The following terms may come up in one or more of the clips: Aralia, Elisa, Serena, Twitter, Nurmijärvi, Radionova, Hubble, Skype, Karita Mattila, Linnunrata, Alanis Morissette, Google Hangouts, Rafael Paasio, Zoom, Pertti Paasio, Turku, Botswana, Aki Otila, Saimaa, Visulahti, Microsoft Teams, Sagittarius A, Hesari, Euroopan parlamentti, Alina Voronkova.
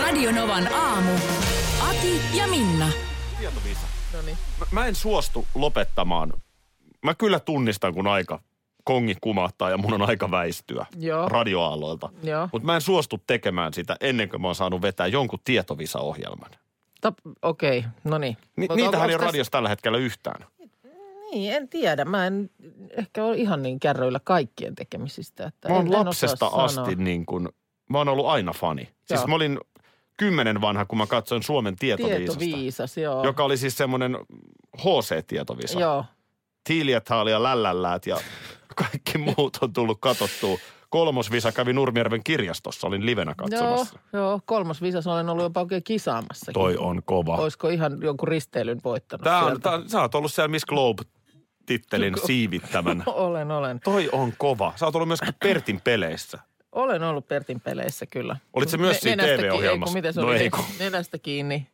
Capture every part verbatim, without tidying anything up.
Radionovan aamu. Ati ja Minna. Tietoviisa. Noniin. Mä, mä en suostu lopettamaan. Mä kyllä tunnistan, kun aika kongi kumahtaa ja mun on aika väistyä Joo. radioaaloilta. Mutta mä en suostu tekemään sitä ennen kuin mä oon saanut vetää jonkun tietovisa-ohjelman. Okei, okay. no niin. Ni- niitähän ei ole radiossa tällä hetkellä yhtään. Niin, en tiedä. Mä en ehkä ole ihan niin kärryillä kaikkien tekemisistä. Että mä oon lapsesta asti niin kuin, mä oon ollut aina fani. Joo. Siis mä olin kymmenen vanha, kun mä katsoin Suomen tietoviisasta. Tietoviisas, joo. Joka oli siis semmoinen H C-tietoviisa. Joo. Tiilietaali ja lälläläät ja kaikki muut on tullut katsottua. Kolmosvisa kävi Nurmijärven kirjastossa, olin livenä katsomassa. Joo, joo. Kolmosvisassa olen ollut jopa oikein kisaamassakin. Toi on kova. Olisiko ihan jonkun risteilyn voittanut tää on, tää, Sä oot ollut siellä Miss Globe-tittelin siivittämänä. olen, olen. Toi on kova. Sä oot ollut myöskin Pertin peleissä. Olen ollut Pertin peleissä, kyllä. Olit se myös siinä T V-ohjelmassa? Ei, no ei kun. Nenästä kiinni.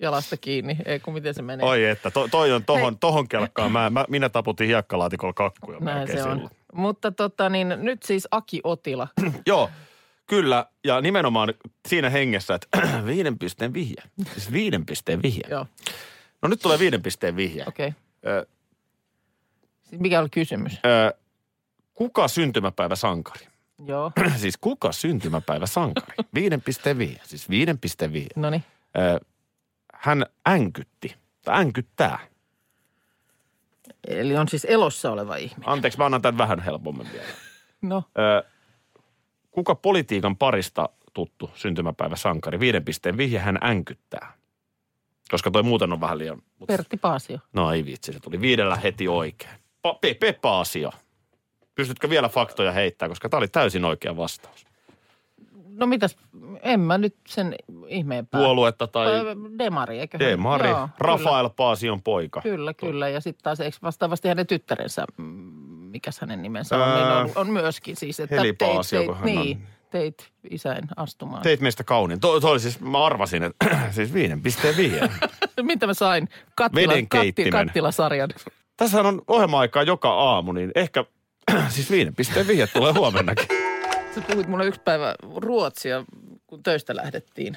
Jalasta kiinni. Ei kun miten se menee. Oi että, to, toi on tohon, tohon kelkkaan. Mä, mä, minä taputin hiekkalaatikolla kakkuja. Näin se on. Mutta tota niin, nyt siis Aki Otila. Joo, kyllä. Ja nimenomaan siinä hengessä, että viiden pisteen vihje. Siis viiden pisteen vihje. Joo. No nyt tulee viiden pisteen vihje. Okei. Okay. Ö... Siis mikä oli kysymys? Ö... Kuka syntymäpäivä sankari? Joo. siis kuka syntymäpäivä sankari? Viiden pisteen vihje. Siis viiden pisteen vihje. Noniin. Ö... Hän änkytti, tai änkyttää. Eli on siis elossa oleva ihminen. Anteeksi, mä annan tämän vähän helpommin vielä. No. Ö, kuka politiikan parista tuttu syntymäpäivä sankari? Viiden pisteen vihje, hän änkyttää. Koska toi muuten on vähän liian... Mutta... Pertti Paasio. No ei vitsi, se tuli viidellä heti oikein. Pa- Pepe Paasio. Pystytkö vielä faktoja heittämään, koska tää oli täysin oikea vastaus. No mitäs, en mä nyt sen ihmeempää. Puoluetta tai... Demari, eiköhän? Demari, joo, Rafael Paasion poika. Kyllä, kyllä. Ja sitten taas eikö vastaavasti hänen tyttärensä, mikäs hänen nimensä on, Ää... niin on, on myöskin siis, että Heli Paasio, teit, teit, hän niin, on... teit isäin astumaan. Teit meistä kauniin. Toi, toi siis, mä arvasin, että siis viiden pisteen vihjeen. Mitä mä sain? Kattila, Veden keittimen. Kattilasarjan. Tässähän on ohjelma-aikaa joka aamu, niin ehkä siis viiden pisteen vihje tulee huomennakin. Sä puhuit mulle yksi päivä ruotsia, kun töistä lähdettiin.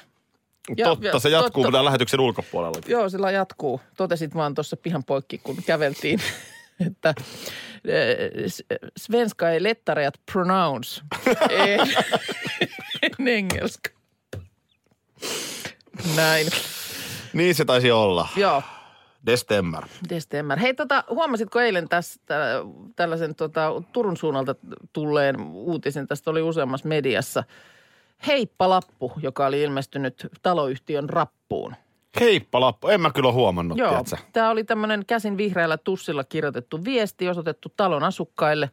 Ja, totta, ja, se jatkuu totta, lähetyksen ulkopuolella. Joo, sillä jatkuu. Totesit vaan tuossa pihan poikki, kun käveltiin, että svenska ei lettarejat pronounce en engelska. Näin. Niin se taisi olla. Joo. Destemmer. Destemmer. Hei, tota, huomasitko eilen tästä, tällaisen tota, Turun suunnalta tulleen uutisen, tästä oli useammassa mediassa, heippalappu, joka oli ilmestynyt taloyhtiön rappuun. Heippalappu, en mä kyllä huomannut, Joo, tiiätsä. Tämä oli tämmöinen käsin vihreällä tussilla kirjoitettu viesti, osoitettu talon asukkaille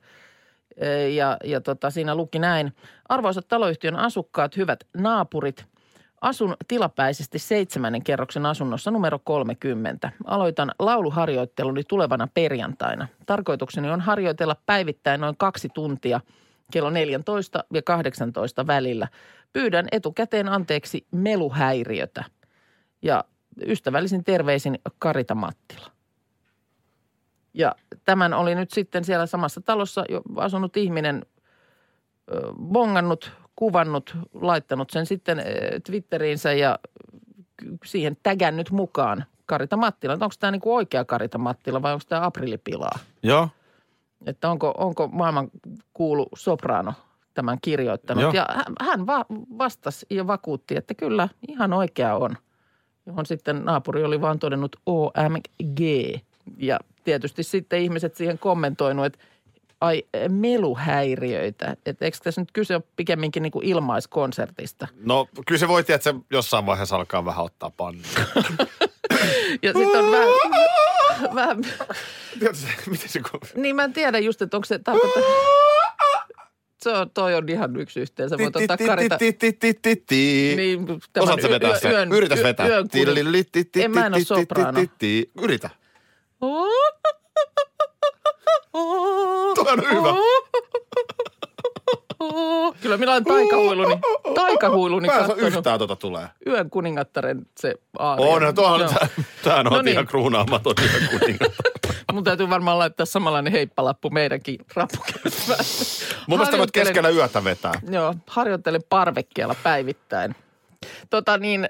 ja, ja tota, siinä luki näin. Arvoisat taloyhtiön asukkaat, hyvät naapurit. Asun tilapäisesti seitsemännen kerroksen asunnossa numero kolmekymmentä. Aloitan lauluharjoitteluni tulevana perjantaina. Tarkoitukseni on harjoitella päivittäin noin kaksi tuntia kello neljätoista ja kahdeksantoista välillä. Pyydän etukäteen anteeksi meluhäiriötä. Ja ystävällisin terveisin Karita Mattila. Ja tämän oli nyt sitten siellä samassa talossa jo asunut ihminen bongannut – kuvannut, laittanut sen sitten Twitteriinsä ja siihen tägännyt mukaan Karita Mattila. Onko tämä niinku oikea Karita Mattila vai onko tämä aprillipilaa? Joo. Että onko, onko maailman kuulu soprano tämän kirjoittanut? Joo. Ja hän va- vastasi ja vakuutti, että kyllä ihan oikea on, johon sitten naapuri oli vaan todennut O M G. Ja tietysti sitten ihmiset siihen kommentoinut, että ai meluhäiriöitä. Että eikö tässä nyt kyse ole pikemminkin niin kuin ilmaiskonsertista? No kyllä se voi tietää, että se jossain vaiheessa alkaa vähän ottaa pannua. ja sitten on vähän... vähän... Tiedätkö, miten se... Niin mä en tiedä just, että onko se tarkoittaa... Se on, toi on ihan yksi yhteen. Sä voit ottaa Karita. Niin, osaatko vetää sen? Yritäs vetää. En mä en ole sopraano. Yritä. Toi on hyvä. Kyllä minä olen taikahuiluni, taikahuiluni kattonut. Pääsä yhtään tuota tulee. Yön kuningattaren se aari. On, no tuohan on, tämähän on no niin. Ihan kruunaamaton yön kuningattaren. Mun täytyy varmaan laittaa samanlainen heippalappu meidänkin rappukäyttämään. Mun mielestä voit keskellä yötä vetää. Joo, harjoittelen parvekkeella päivittäin. Tota niin,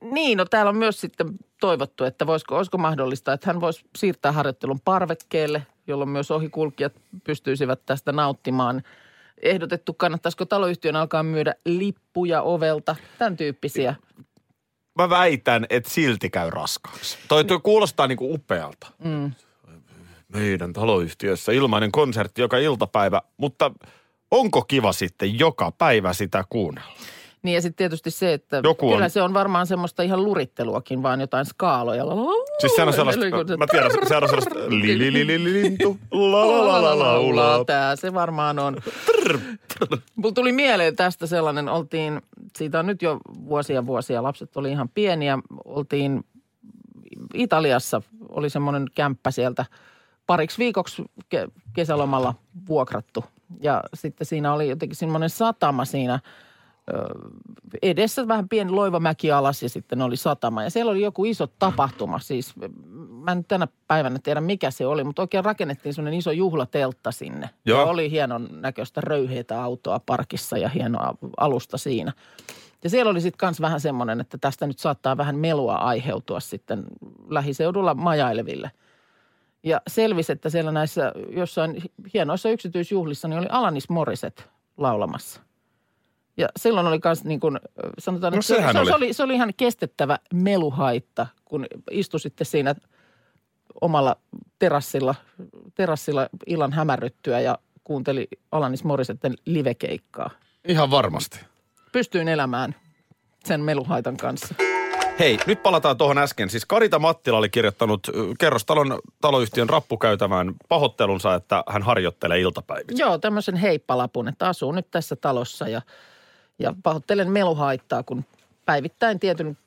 niin, no täällä on myös sitten toivottu, että voisiko, olisiko mahdollista, että hän voisi siirtää harjoittelun parvekkeelle, jolloin myös ohikulkijat pystyisivät tästä nauttimaan. Ehdotettu, kannattaisiko taloyhtiön alkaa myydä lippuja ovelta, tämän tyyppisiä. Mä väitän, että silti käy raskaaksi. Toi, toi kuulostaa niinku upealta. Mm. Meidän taloyhtiössä ilmainen konsertti joka iltapäivä, mutta onko kiva sitten joka päivä sitä kuunnella? Niin ja sitten tietysti se, että joku kyllä on. Se on varmaan semmoista ihan luritteluakin, vaan jotain skaaloja. Siis sehän on sellaista, mä tiedän, sehän on sellaista lililililintu, lalalalaula. Tää se varmaan on. Mulla tuli mieleen tästä sellainen, oltiin, siitä on nyt jo vuosia vuosia, lapset oli ihan pieniä, oltiin Italiassa, oli semmoinen kämppä sieltä pariksi viikoksi ke- kesälomalla vuokrattu. Ja sitten siinä oli jotenkin semmoinen satama siinä. Edessä vähän pieni loivamäki alas ja sitten oli satama. Ja siellä oli joku iso tapahtuma. Siis mä en tänä päivänä tiedä mikä se oli, mutta oikein rakennettiin semmoinen iso juhlateltta sinne. Joo. Ja oli hienon näköistä röyheitä autoa parkissa ja hienoa alusta siinä. Ja siellä oli sitten kans vähän semmoinen, että tästä nyt saattaa vähän melua aiheutua sitten lähiseudulla majaileville. Ja selvisi, että siellä näissä jossain hienoissa yksityisjuhlissa niin oli Alanis Morissette laulamassa. Ja silloin oli myös niin kuin, sanotaan, no, että se, se, oli. Se, oli, se oli ihan kestettävä meluhaitta, kun istusitte siinä omalla terassilla, terassilla illan hämärryttyä ja kuunteli Alanis Morissetten livekeikkaa. Ihan varmasti. Pystyin elämään sen meluhaitan kanssa. Hei, nyt palataan tuohon äsken. Siis Karita Mattila oli kirjoittanut kerrostalon taloyhtiön rappukäytävään pahoittelunsa, että hän harjoittelee iltapäivistä. Joo, tämmöisen heippalapun, että asuu nyt tässä talossa ja... Ja pahoittelen meluhaittaa, kun päivittäin tietyn,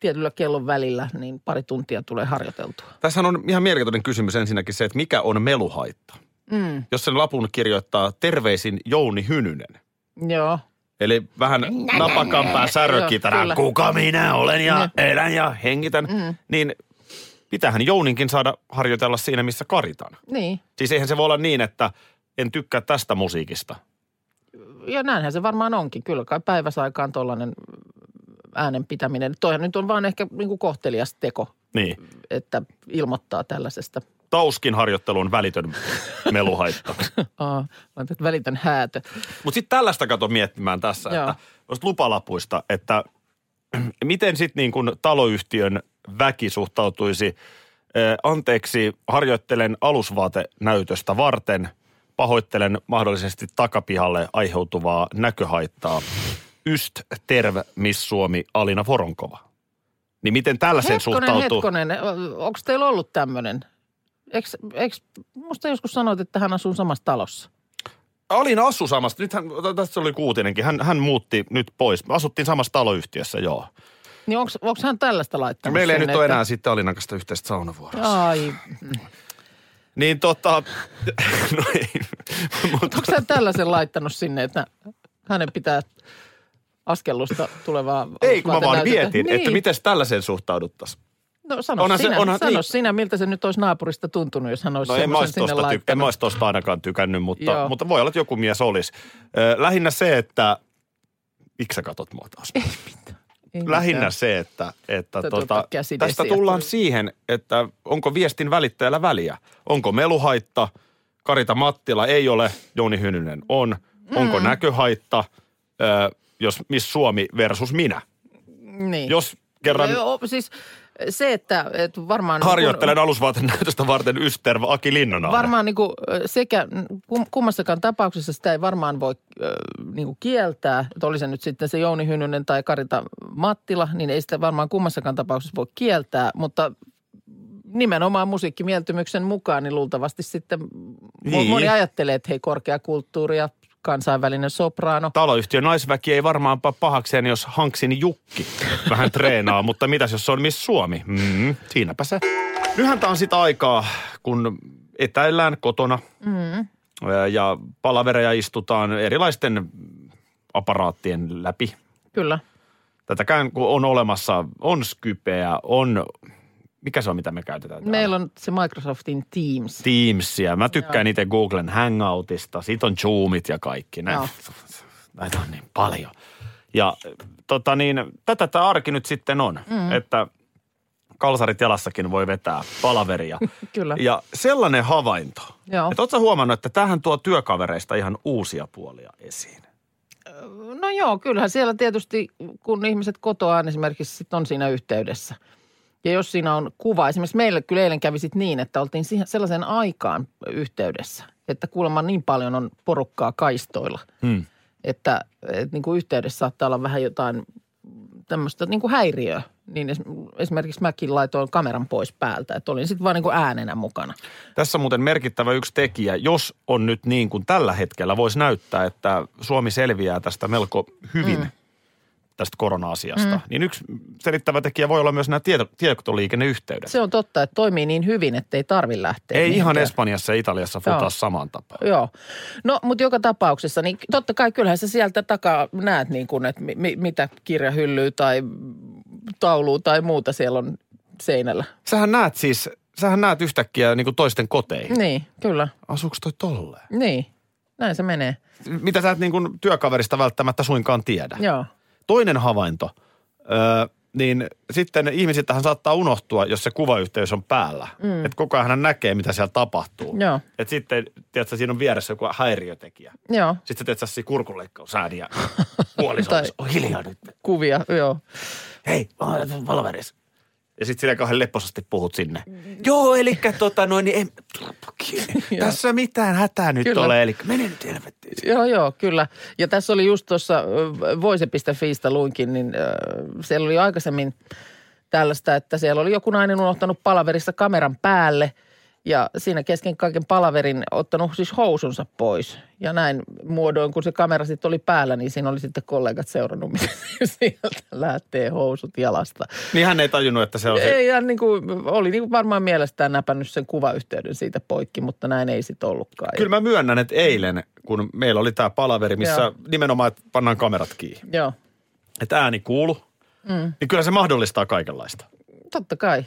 tietyllä kellon välillä niin pari tuntia tulee harjoiteltua. Tässähän on ihan mielenkiintoinen kysymys ensinnäkin se, että mikä on meluhaitta. Mm. Jos sen lapun kirjoittaa terveisin Jouni Hynynen. Joo. Eli vähän napakampaa särökitaraan, kuka minä olen ja elän ja hengitän, mm. niin pitäähän Jouninkin saada harjoitella siinä, missä Karitan. Niin. Siis eihän se voi olla niin, että en tykkää tästä musiikista. Ja näinhän se varmaan onkin. Kyllä kai päiväsaikaan tuollainen äänen pitäminen. Toihan nyt on vaan ehkä niin kuin kohtelias teko, niin. Että ilmoittaa tällaisesta. Tauskin harjoittelu on välitön meluhaitta. Aa, välitön häätö. Mutta sitten tällaista kato miettimään tässä, joo. Että noista lupalapuista, että miten sitten niin kuin taloyhtiön väki suhtautuisi, anteeksi, harjoittelen alusvaatenäytöstä varten – pahoittelen mahdollisesti takapihalle aiheutuvaa näköhaittaa. Yst, terve, Miss Suomi, Alina Voronkova. Niin miten tällaiseen suhtautuu? Hetkonen, hetkonen. Onko teillä ollut tämmöinen? Eikö, eikö, musta joskus sanoit, että hän asuu samassa talossa. Alina asui samassa. Nythän, tässä oli kuutinenkin. Hän, hän muutti nyt pois. Asuttiin samassa taloyhtiössä, joo. Niin onko, onko hän tällaista laittanut? Meillä ei nyt ole että... enää sitten Alinan kanssa yhteistä saunavuorossa. Ai... Niin tota, no ei. Mutta onko sä tällaisen laittanut sinne, että hänen pitää askellusta tulevaa... Ei, kun mä vaan näytetä. Mietin, niin. Että miten tällaiseen suhtauduttas. No sano onhan sinä, se, onhan, sano niin. Sinä, miltä se nyt olisi naapurista tuntunut, jos hän olisi no, semmoisen sinne laittanut. Tyk- en mä olisi tosta ainakaan tykännyt, mutta, mutta voi olla, että joku mies olisi. Lähinnä se, että... Miksi sä katot mua taas? Ei mitään. Lähinnä se, että, että tuota, tästä tullaan siihen, että onko viestin välittäjällä väliä. Onko meluhaitta? Karita Mattila ei ole, Jouni Hynynen on. Onko mm. näköhaitta, jos Miss Suomi versus minä? Niin. Jos kerran... No, siis se, että et varmaan... Harjoittelen kun, alusvaaten näytöstä varten ystävä Aki Linnunrata. Varmaan niin kuin sekä kummassakaan tapauksessa sitä ei varmaan voi äh, niin kuin kieltää. Että oli se nyt sitten se Jouni Hynynen tai Karita Mattila, niin ei sitä varmaan kummassakaan tapauksessa voi kieltää. Mutta nimenomaan musiikkimieltymyksen mukaan niin luultavasti sitten niin. Moni ajattelee, että hei korkeakulttuuria. kansainvälinen sopraano. Taloyhtiön naisväki ei varmaan pahakseen, jos Hanksin Jukki vähän treenaa, mutta mitäs jos se on Miss Suomi? Mm, siinäpä se. Nyhän tää on sit aikaa, kun etäillään kotona mm. ja palavereja istutaan erilaisten aparaattien läpi. Kyllä. Tätäkään kun on olemassa, on Skypeä, on... Mikä se on, mitä me käytetään täällä? Meillä on se Microsoftin Teams. Teamsia. Mä tykkään itse Googlen Hangoutista. Siitä on Zoomit ja kaikki. Näitä, näitä on niin paljon. Ja tota niin, tätä tämä arki nyt sitten on, mm. että kalsarit jalassakin voi vetää palaveria. Kyllä. Ja sellainen havainto. Joo. Että ootko sä huomannut, että tämähän tuo työkavereista ihan uusia puolia esiin? No joo, kyllähän siellä tietysti, kun ihmiset kotoaan esimerkiksi sit on siinä yhteydessä – ja jos siinä on kuva, esimerkiksi meillä kyllä eilen kävi sit niin, että oltiin sellaiseen aikaan yhteydessä, että kuulemma niin paljon on porukkaa kaistoilla, hmm. että, että niin kuin yhteydessä saattaa olla vähän jotain tämmöistä niin kuin häiriöä. Niin esimerkiksi mäkin laitoin kameran pois päältä, että olin sitten vaan niin kuin äänenä mukana. Tässä on muuten merkittävä yksi tekijä, jos on nyt niin kuin tällä hetkellä voisi näyttää, että Suomi selviää tästä melko hyvin. Hmm. tästä korona-asiasta, mm. niin yksi selittävä tekijä voi olla myös nämä tieto, tietoliikenneyhteydet. Se on totta, että toimii niin hyvin, että ei tarvitse lähteä. Ei mihinkään. Ihan Espanjassa ja Italiassa futaa samaan tapaan. Joo. No, mutta joka tapauksessa, niin totta kai kyllähän sä sieltä takaa näet niin kuin, että mi- mitä kirjahyllyä tai taulua tai muuta siellä on seinällä. Sähän näet siis, sähän näet yhtäkkiä niin kuin toisten koteihin. Niin, kyllä. Asuuko toi tolleen? Niin, näin se menee. Mitä sä et niin kuin työkaverista välttämättä suinkaan tiedä. Joo. Toinen havainto, öö, niin sitten ihmisiltähän saattaa unohtua, jos se kuvayhteys on päällä. Mm. Että koko ajan hän näkee, mitä siellä tapahtuu. Että sitten, tiedätkö, siinä on vieressä joku häiriötekijä. Joo. Sitten sä teet sassi kurkunleikkausääniä puolisoissa. On hiljaa nyt. Kuvia, joo. Hei, valveris. Ja sitten silleen kauhean leposasti puhut sinne. Mm. Joo, eli tota noin, niin en... tässä mitään hätää nyt kyllä. ole, eli mene nyt helvettiin. Joo, joo, kyllä. Ja tässä oli just tuossa voise piste fi stä luinkin, niin äh, siellä oli aikaisemmin tällaista, että siellä oli joku nainen unohtanut palaverissa kameran päälle ja siinä kesken kaiken palaverin ottanut siis housunsa pois. Ja näin muodoin, kun se kamera sitten oli päällä, niin siinä oli sitten kollegat seurannut, miten sieltä lähtee housut jalasta. Niin hän ei tajunnut, että se on... Ei, hän niin kuin, oli niin kuin varmaan mielestään näpännyt sen kuvayhteyden siitä poikki, mutta näin ei sitten ollutkaan. Kyllä mä myönnän, että eilen, kun meillä oli tämä palaveri, missä Joo. nimenomaan pannaan kamerat kiinni. Joo. Että ääni kuulu, mm. niin kyllä se mahdollistaa kaikenlaista. Totta kai.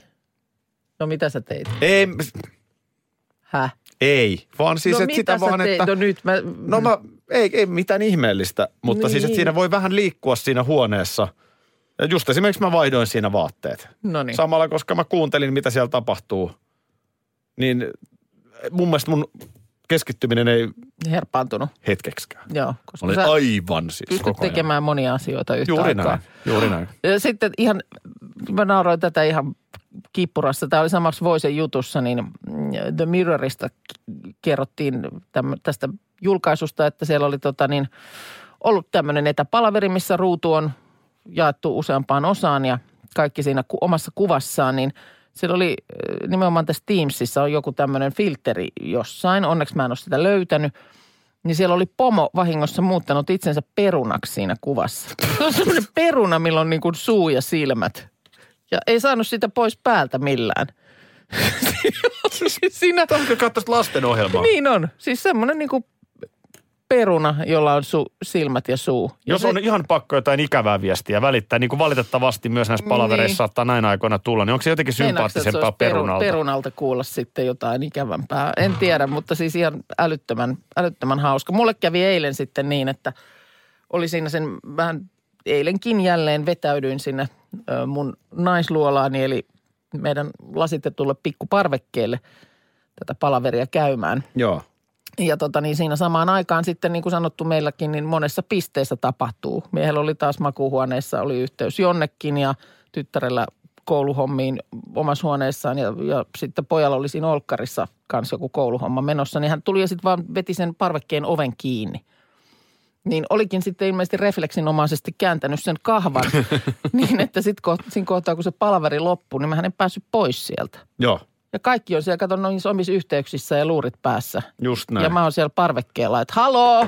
No mitä sä teit? Ei... Häh? Ei, vaan siis no, että sitä vaan, että... No nyt mä... No mä, ei, ei mitään ihmeellistä, mutta niin. siis että siinä voi vähän liikkua siinä huoneessa. Ja just esimerkiksi mä vaihdoin siinä vaatteet. Noniin. Samalla, koska mä kuuntelin, mitä siellä tapahtuu, niin mun mielestä mun keskittyminen ei... Herpaantunut. Hetkeksikään. Joo. Koska olin aivan siis koko ajan. Pystyt tekemään monia asioita yhtä Juuri aikaa. Näin. Juuri näin. Ja sitten ihan, mä nauroin tätä ihan... Kippurassa. Tämä oli samaksi Voisen jutussa, niin The Mirrorista kerrottiin täm, tästä julkaisusta, että siellä oli tota niin, ollut tämmöinen etäpalaveri, missä ruutu on jaettu useampaan osaan ja kaikki siinä ku, omassa kuvassaan, niin siellä oli nimenomaan tässä Teamsissa on joku tämmöinen filteri jossain, onneksi mä en ole sitä löytänyt, niin siellä oli pomo vahingossa muuttanut itsensä perunaksi siinä kuvassa. Se on semmoinen peruna, millä on niin kuin suu ja silmät. Ja ei saanut sitä pois päältä millään. Siinä... Tämäkö katsoit lasten ohjelmaa? Niin on. Siis semmoinen niinku peruna, jolla on su- silmät ja suu. Ja jos se... on ihan pakko jotain ikävää viestiä välittää, niin kuin valitettavasti myös näissä palavereissa niin. saattaa näin aikoina tulla, niin onko se jotenkin sympaattisempaa se perunalta? Perunalta kuulla sitten jotain ikävämpää. En tiedä, mutta siis ihan älyttömän, älyttömän hauska. Mulle kävi eilen sitten niin, että oli siinä sen vähän... Eilenkin jälleen vetäydyin sinne mun naisluolaani, eli meidän lasitetulle pikkuparvekkeelle tätä palaveria käymään. Joo. Ja tota niin siinä samaan aikaan sitten, niin kuin sanottu meilläkin, niin monessa pisteessä tapahtuu. Miehellä oli taas makuuhuoneessa, oli yhteys jonnekin ja tyttärellä kouluhommiin omassa huoneessaan ja, ja sitten pojalla oli siinä olkkarissa kanssa joku kouluhomma menossa. Niin hän tuli ja sitten vaan veti sen parvekkeen oven kiinni. Niin olikin sitten ilmeisesti refleksinomaisesti kääntänyt sen kahvan niin, että sitten siinä kohtaa, kun se palaveri loppui, niin mähän en päässyt pois sieltä. Joo. Ja kaikki on siellä, kato, noissa omissa yhteyksissä ja luurit päässä. Just näin. Ja mä oon siellä parvekkeella, että haloo,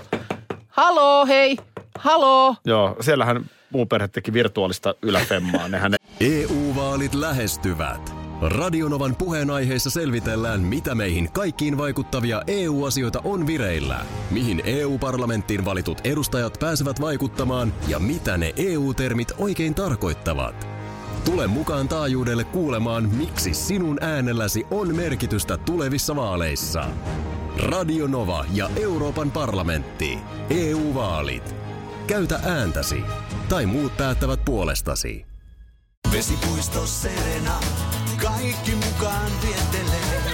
haloo, hei, haloo. Joo, siellähän muu perhe teki virtuaalista yläfemmaa. Nehän E U-vaalit lähestyvät. Radionovan puheenaiheessa selvitellään, mitä meihin kaikkiin vaikuttavia E U-asioita on vireillä, mihin E U-parlamenttiin valitut edustajat pääsevät vaikuttamaan ja mitä ne E U-termit oikein tarkoittavat. Tule mukaan taajuudelle kuulemaan, miksi sinun äänelläsi on merkitystä tulevissa vaaleissa. Radionova ja Euroopan parlamentti. E U-vaalit. Käytä ääntäsi. Tai muut päättävät puolestasi. Vesipuisto Serena. Kaikki mukaan vientelee.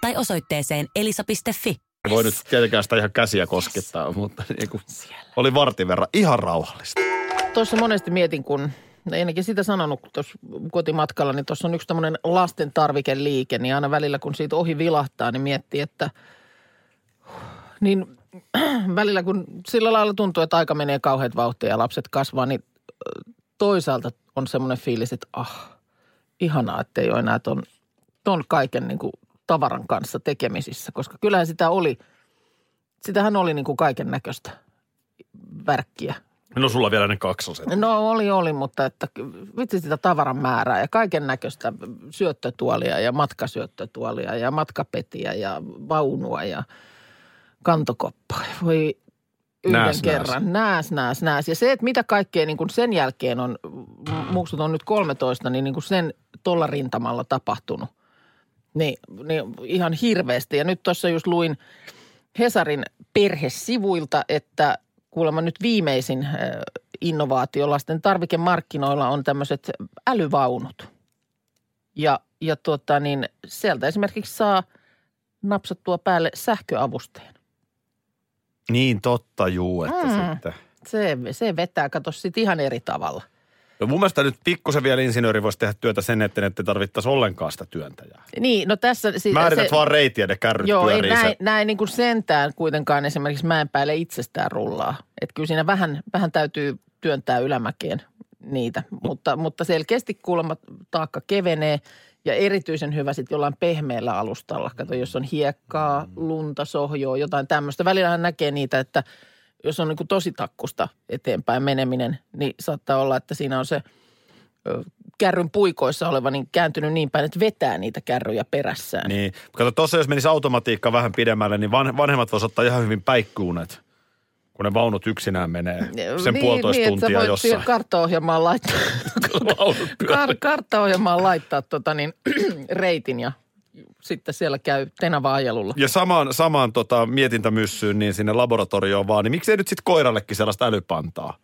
tai osoitteeseen elisa piste fi. Voi nyt tietenkään sitä ihan käsiä koskettaa, mutta niin kuin oli vartin verran ihan rauhallista. Tuossa monesti mietin, kun ainakin sitä sanonut tuossa kotimatkalla, niin tuossa on yksi tämmöinen lasten tarvikeliike, niin aina välillä kun siitä ohi vilahtaa, niin miettii, että niin välillä kun sillä lailla tuntuu, että aika menee kauheat vauhtia ja lapset kasvaa, niin toisaalta on semmoinen fiilis, että ah, ihanaa, että ei ole enää ton, ton kaiken niin kuin tavaran kanssa tekemisissä. Koska kyllähän sitä oli, sitähän oli niin kuin kaiken näköistä värkkiä. No sulla vielä ne kaksoset. No oli, oli, mutta että vitsi sitä tavaran määrää ja kaiken näköistä syöttötuolia ja matkasyöttötuolia ja matkapetiä ja vaunua ja... kantokoppa. Voi yhden nääs, kerran. Nääs, nääs, nääs. Ja se, että mitä kaikkea niin kuin sen jälkeen on, muksut on nyt kolmetoista, niin, niin kuin sen tuolla rintamalla tapahtunut. Niin, niin ihan hirveästi. Ja nyt tuossa just luin Hesarin perhesivuilta, että kuulemma nyt viimeisin innovaatio lasten tarvikemarkkinoilla on tämmöiset älyvaunut. Ja, ja tuota niin, sieltä esimerkiksi saa napsattua päälle sähköavusteen. Niin totta, juu, että mm, sitten. Se, se vetää, kato sit ihan eri tavalla. No mun mielestä nyt pikkusen vielä insinööri voisi tehdä työtä sen eteen, että tarvittaisi ollenkaan sitä työntäjää. Niin, no tässä... Si- Määrität se, vaan reitiä, ne kärryt joo, pyörii. Joo, näin, näin niin kuin sentään kuitenkaan esimerkiksi mäen päälle itsestään rullaa. Että kyllä siinä vähän, vähän täytyy työntää ylämäkeen niitä, no. mutta, mutta selkeästi kuulemma taakka kevenee. Ja erityisen hyvä sitten jollain pehmeällä alustalla. Kato, jos on hiekkaa, lunta, sohjoa, jotain tämmöistä. Välillähän näkee niitä, että jos on niinku tosi takkusta eteenpäin meneminen, niin saattaa olla, että siinä on se kärryn puikoissa oleva niin kääntynyt niin päin, että vetää niitä kärryjä perässään. Niin. Kato, tuossa jos menisi automatiikka vähän pidemmälle, niin vanhemmat voisivat ottaa ihan hyvin päikkuunet, kun ne vaunut yksinään menee sen niin, puolitoista niin, tuntia jossain. Niin, että sä voit karttaohjelmaan laittaa, kar, karttaohjelmaan laittaa tota niin, reitin ja sitten siellä käy tenava-ajelulla. Ja samaan, samaan tota mietintämyssyyn niin sinne laboratorioon vaan, niin miksei nyt sitten koirallekin sellaista älypantaa?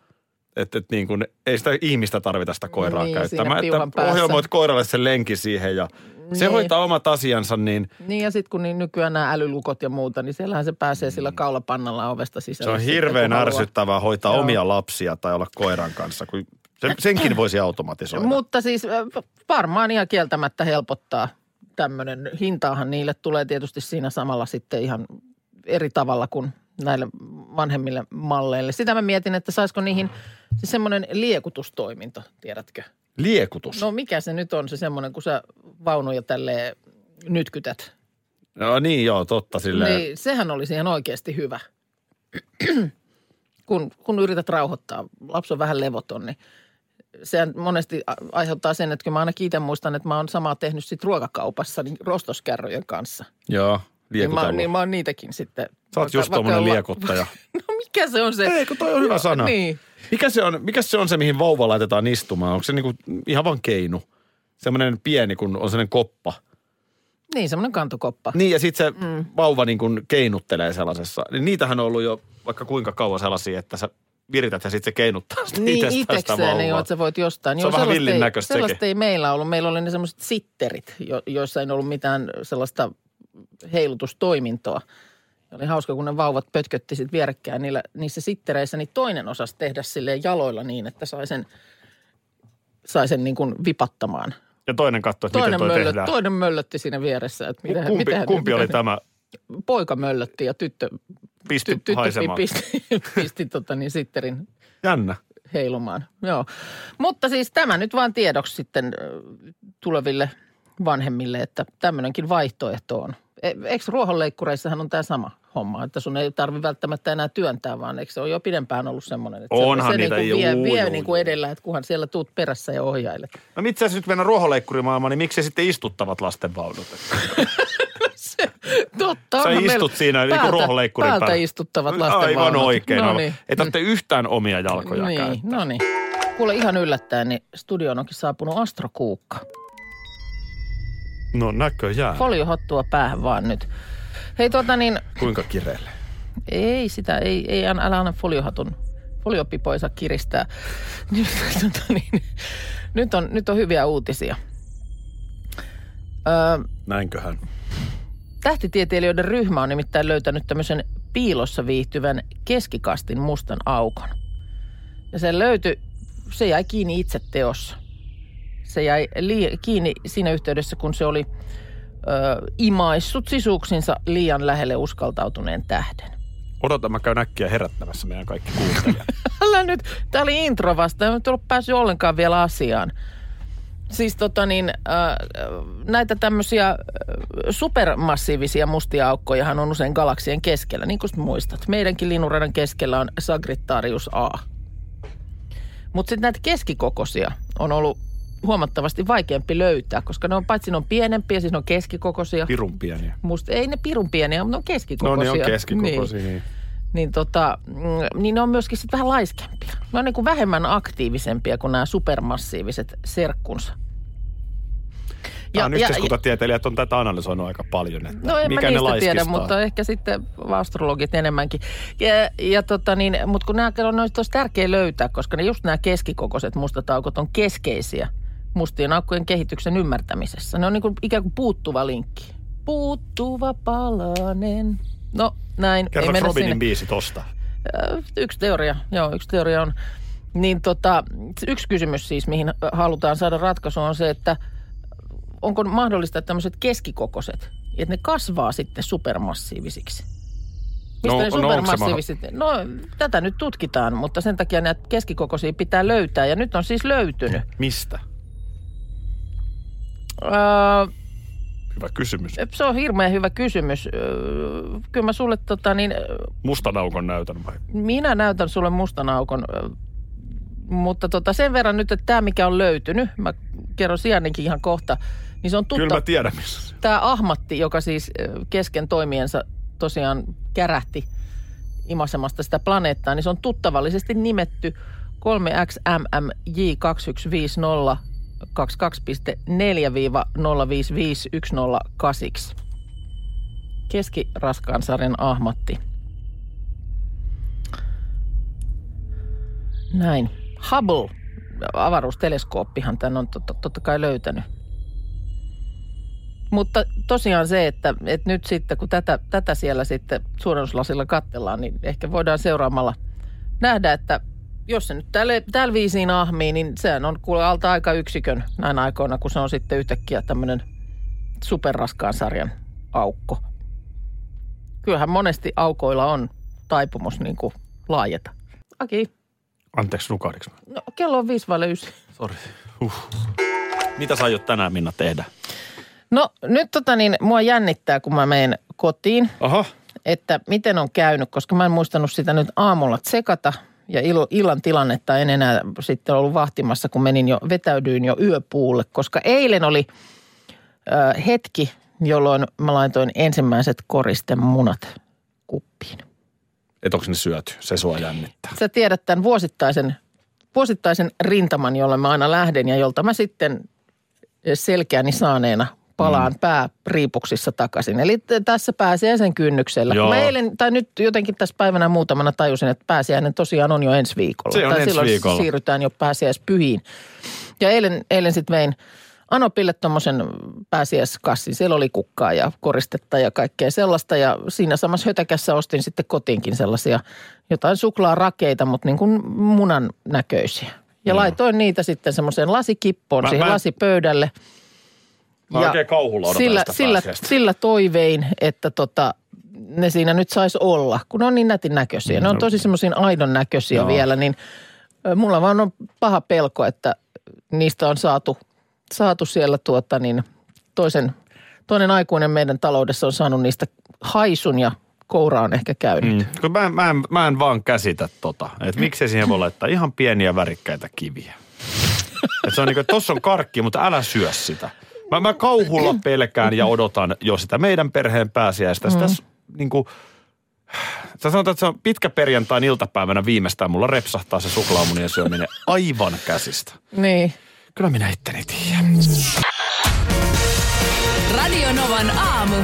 Että et niin kuin ei sitä ihmistä tarvita sitä koiraa niin, käyttämään. Että ohjelmoit koiralle sen lenki siihen ja se niin hoitaa omat asiansa, niin... Niin, ja sitten kun niin nykyään nämä älylukot ja muuta, niin siellähän se pääsee sillä kaulapannalla ovesta sisällä. Se on hirveän ärsyttävää hoitaa joo omia lapsia tai olla koiran kanssa, kun sen, senkin voisi automatisoida. Mutta siis varmaan ihan kieltämättä helpottaa tämmöinen. Hintaahan niille tulee tietysti siinä samalla sitten ihan eri tavalla kuin näille vanhemmille malleille. Sitä mä mietin, että saisiko niihin se semmoinen liekutustoiminto, tiedätkö? Liekutus? No mikä se nyt on se semmoinen, kun sä vaunuja tälleen nytkytät? No niin joo, totta silleen. Niin, sehän olisi ihan oikeasti hyvä. kun, kun yrität rauhoittaa, lapsi on vähän levoton, niin sehän monesti aiheuttaa sen, että kun mä ainakin itse muistan, että mä oon samaa tehnyt sit ruokakaupassa niin rostoskärryjen kanssa. Joo. Niin mä, niin mä oon niitäkin sitten. Sä oot just tommonen liekuttaja. No mikä se on se? Ei, kun toi on hyvä sana. Niin. Mikä se on, mikä se on se, mihin vauva laitetaan istumaan? Onko se niinku ihan vaan keinu? Semmoinen pieni, kun on semmoinen koppa. Niin, semmoinen kantokoppa. Niin, ja sit se mm. vauva niin kuin keinuttelee sellaisessa. Niitähän on ollut jo vaikka kuinka kauan sellaisia, että sä virität ja sit se keinuttaa sitä niin, itsekseen sitä vauvaa. Niin, itsekseen, että sä voit jostain. Se on vähän villin näköistä sekin. Sellaista ei meillä ollut. Meillä oli ne semmoiset sitterit, jo, joissa ei ollut mitään sellaista heilutustoimintoa. Oli hauska, kun ne vauvat pötkötti sit vierekkäin niillä, niissä sittereissä, niin toinen osasi tehdä silleen jaloilla niin, että sai sen, sai sen niin kuin vipattamaan. Ja toinen katsoi, että toinen miten toi möllöt, tehdään. Toinen möllötti siinä vieressä. Että miten, kumpi miten, kumpi miten, oli tämä? Poika möllötti ja tyttö pisti, ty, tyttö pisti, pisti tota niin sitterin jännä heilumaan. Joo. Mutta siis tämä nyt vaan tiedoksi sitten tuleville vanhemmille, että tämmöinenkin vaihtoehto on. Eikö ruohonleikkureissahan on tämä sama homma, että sun ei tarvitse välttämättä enää työntää, vaan eikö se ole jo pidempään ollut semmoinen, että onhan se niitä niin kuin vie, juu, vie juu, niin kuin juu. edellä, että kunhan siellä tuut perässä ja ohjailet. No itse asiassa nyt mennään ruohonleikkurimaailmaan, niin miksi sitten istuttavat lastenvaunut? Se, totta. Sä istut siinä niin kuin ruohonleikkurin päällä. Päältä istuttavat lastenvaunut. Aivan oikein. No niin. Ei tarvitse yhtään omia jalkoja niin, käyttää. No niin. Kuule ihan yllättäen, niin studioon onkin saapunut astrokuukka. No näköjään. Foliohattua päähän vaan nyt. Hei tuota niin... Kuinka kireelle? Ei sitä, ei, ei älä anna foliohatun, foliopipoisa kiristää. Nyt, tuota, niin, nyt, on, nyt on hyviä uutisia. Öö, Näinköhän? Tähtitieteilijöiden ryhmä on nimittäin löytänyt tämmöisen piilossa viihtyvän keskikastin mustan aukon. Ja se löytyi, se jäi kiinni itse teossa. Se jäi lii- kiinni siinä yhteydessä, kun se oli ö, imaissut sisuksinsa liian lähelle uskaltautuneen tähden. Odota, mä käyn äkkiä herättämässä meidän kaikki kuuntelijat. Älä nyt, tää oli intro vasta, en nyt ollut päässyt ollenkaan vielä asiaan. Siis tota niin, ö, näitä tämmöisiä supermassiivisia mustia aukkojahan on usein galaksien keskellä, niin kuin muistat. Meidänkin Linnunradan keskellä on Sagittarius A. Mutta sitten näitä keskikokoisia on ollut huomattavasti vaikeampi löytää, koska ne on paitsi ne on pienempiä, siis ne on keskikokoisia. Pirun pieniä. Musta, ei ne pirun pieniä, mutta ne on keskikokoisia. No ne on keskikokoisia, niin. niin. Niin, tota, niin ne on myöskin sitten vähän laiskempia. Ne on niin kuin vähemmän aktiivisempia kuin nämä supermassiiviset serkkunsa. Tämä on yhteiskuntatieteilijät, on tätä analysoinut aika paljon, että no, mikä ne laiskistaa. Tiedä, mutta ehkä sitten astrologit enemmänkin. Ja, ja tota niin, mutta kun nämä on olisi tärkeä löytää, koska ne just nämä keskikokoiset mustat aukot on keskeisiä mustien aukkojen kehityksen ymmärtämisessä. Ne on niin kuin ikään kuin puuttuva linkki. Puuttuva palanen. No näin. Kerroks Robinin sinne. Biisi tosta? Yksi teoria, joo, yksi teoria on. Niin tota, yksi kysymys siis, mihin halutaan saada ratkaisu on se, että onko mahdollista, että tämmöiset keskikokoiset, että ne kasvaa sitten supermassiivisiksi? Mistä no, ne supermassiiviset? No, ma- no tätä nyt tutkitaan, mutta sen takia näitä keskikokoisia pitää löytää ja nyt on siis löytynyt. Mistä? Öö, hyvä kysymys. Se on hirveän hyvä kysymys. Öö, kyllä mä sulle tota niin... Mustan aukon näytän vai? Minä näytän sulle mustan aukon, mutta tota sen verran nyt, että tämä mikä on löytynyt, mä kerron sijaininkin ihan kohta, niin se on tuttu. Kyllä mä tiedän missä. Tämä ahmatti, joka siis kesken toimiensa tosiaan kärähti imasemasta sitä planeettaa, niin se on tuttavallisesti nimetty kolme X M M J kaksi yksi viisi nolla kaksikymmentäkaksi pilkku neljä nolla viisi viisi yksi nolla kahdeksan. Keskiraskaansarjan ahmatti. Näin. Hubble, avaruusteleskooppihan tämän on tot, totta kai löytänyt. Mutta tosiaan se, että, että nyt sitten kun tätä, tätä siellä sitten suurennuslasilla katsellaan, niin ehkä voidaan seuraamalla nähdä, että jos se nyt täällä, täällä viisiin ahmii, niin sehän on kuule alta aika yksikön näinä aikoina, kun se on sitten yhtäkkiä tämmöinen superraskaan sarjan aukko. Kyllähän monesti aukoilla on taipumus niin kuin laajeta. Aki. Anteeksi, nukahdiksi. No kello on viisi vaille ysi. Sori. Huh. Mitä sä aiot tänään, Minna, tehdä? No nyt tota niin, mua jännittää, kun mä menen kotiin, aha, että miten on käynyt, koska mä en muistanut sitä nyt aamulla tsekata. Ja illan tilannetta en enää sitten ollut vahtimassa, kun menin jo, vetäydyin jo yöpuulle, koska eilen oli ö, hetki, jolloin mä laitoin ensimmäiset koristemunat kuppiin. Et onko ne syöty? Se sua jännittää. Sä tiedät tämän vuosittaisen, vuosittaisen rintaman, jolle mä aina lähden ja jolta mä sitten selkeäni saaneena palaan mm. pääriipuksissa takaisin. Eli tässä pääsee sen kynnyksellä. Joo. Mä eilen, tai nyt jotenkin tässä päivänä muutamana tajusin, että pääsiäinen tosiaan on jo ensi viikolla. Se on tai ensi silloin viikolla. Siirrytään jo pääsiäispyhiin. Ja eilen, eilen sitten vein Anopille tuommoisen pääsiäiskassin. Siellä oli kukkaa ja koristetta ja kaikkea sellaista. Ja siinä samassa hötäkässä ostin sitten kotiinkin sellaisia jotain suklaarakeita, mutta niin kuin munan näköisiä. Ja mm. laitoin niitä sitten semmoiseen lasikippoon mä, siihen mä... lasipöydälle. Mä ja oikein kauhulla odotan sillä, sillä, sillä toivein, että tota, ne siinä nyt saisi olla, kun ne on niin nätin näköisiä. Ne on tosi semmoisia aidon näköisiä Joo. vielä, niin mulla vaan on paha pelko, että niistä on saatu, saatu siellä tuota niin toisen, toinen aikuinen meidän taloudessa on saanut niistä haisun ja koura on ehkä käynyt. Mm. Mä, mä, en, mä en vaan käsitä tota, että miksei siihen voi laittaa ihan pieniä värikkäitä kiviä. Että se on niin kuin, tossa on karkki, mutta älä syö sitä. Mä, mä kauhulla pelkään ja odotan jo sitä meidän perheen pääsiäistä. Mm. Sitä niin kuin, sä sanotaan, että se on pitkä perjantain iltapäivänä viimeistään mulla repsahtaa se suklaamunien syöminen aivan käsistä. Niin. Kyllä minä itteni tiedän. Radionovan aamu.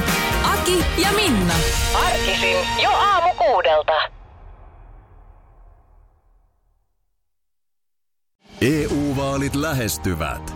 Aki ja Minna. Arkisin jo aamu kuudelta. E U-vaalit lähestyvät.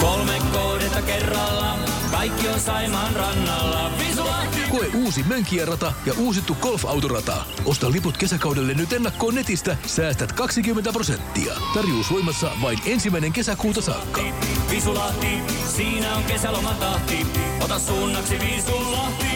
Kolme kohdetta kerrallaan. Kaikki on Saimaan rannalla. Visulahti! Koe uusi Mönkijärata ja uusittu golfautorata. Osta liput kesäkaudelle nyt ennakkoon netistä. Säästät kaksikymmentä prosenttia. Tarjous voimassa vain ensimmäinen kesäkuuta saakka. Visulahti, siinä on kesälomatahti. Ota suunnaksi Visulahti.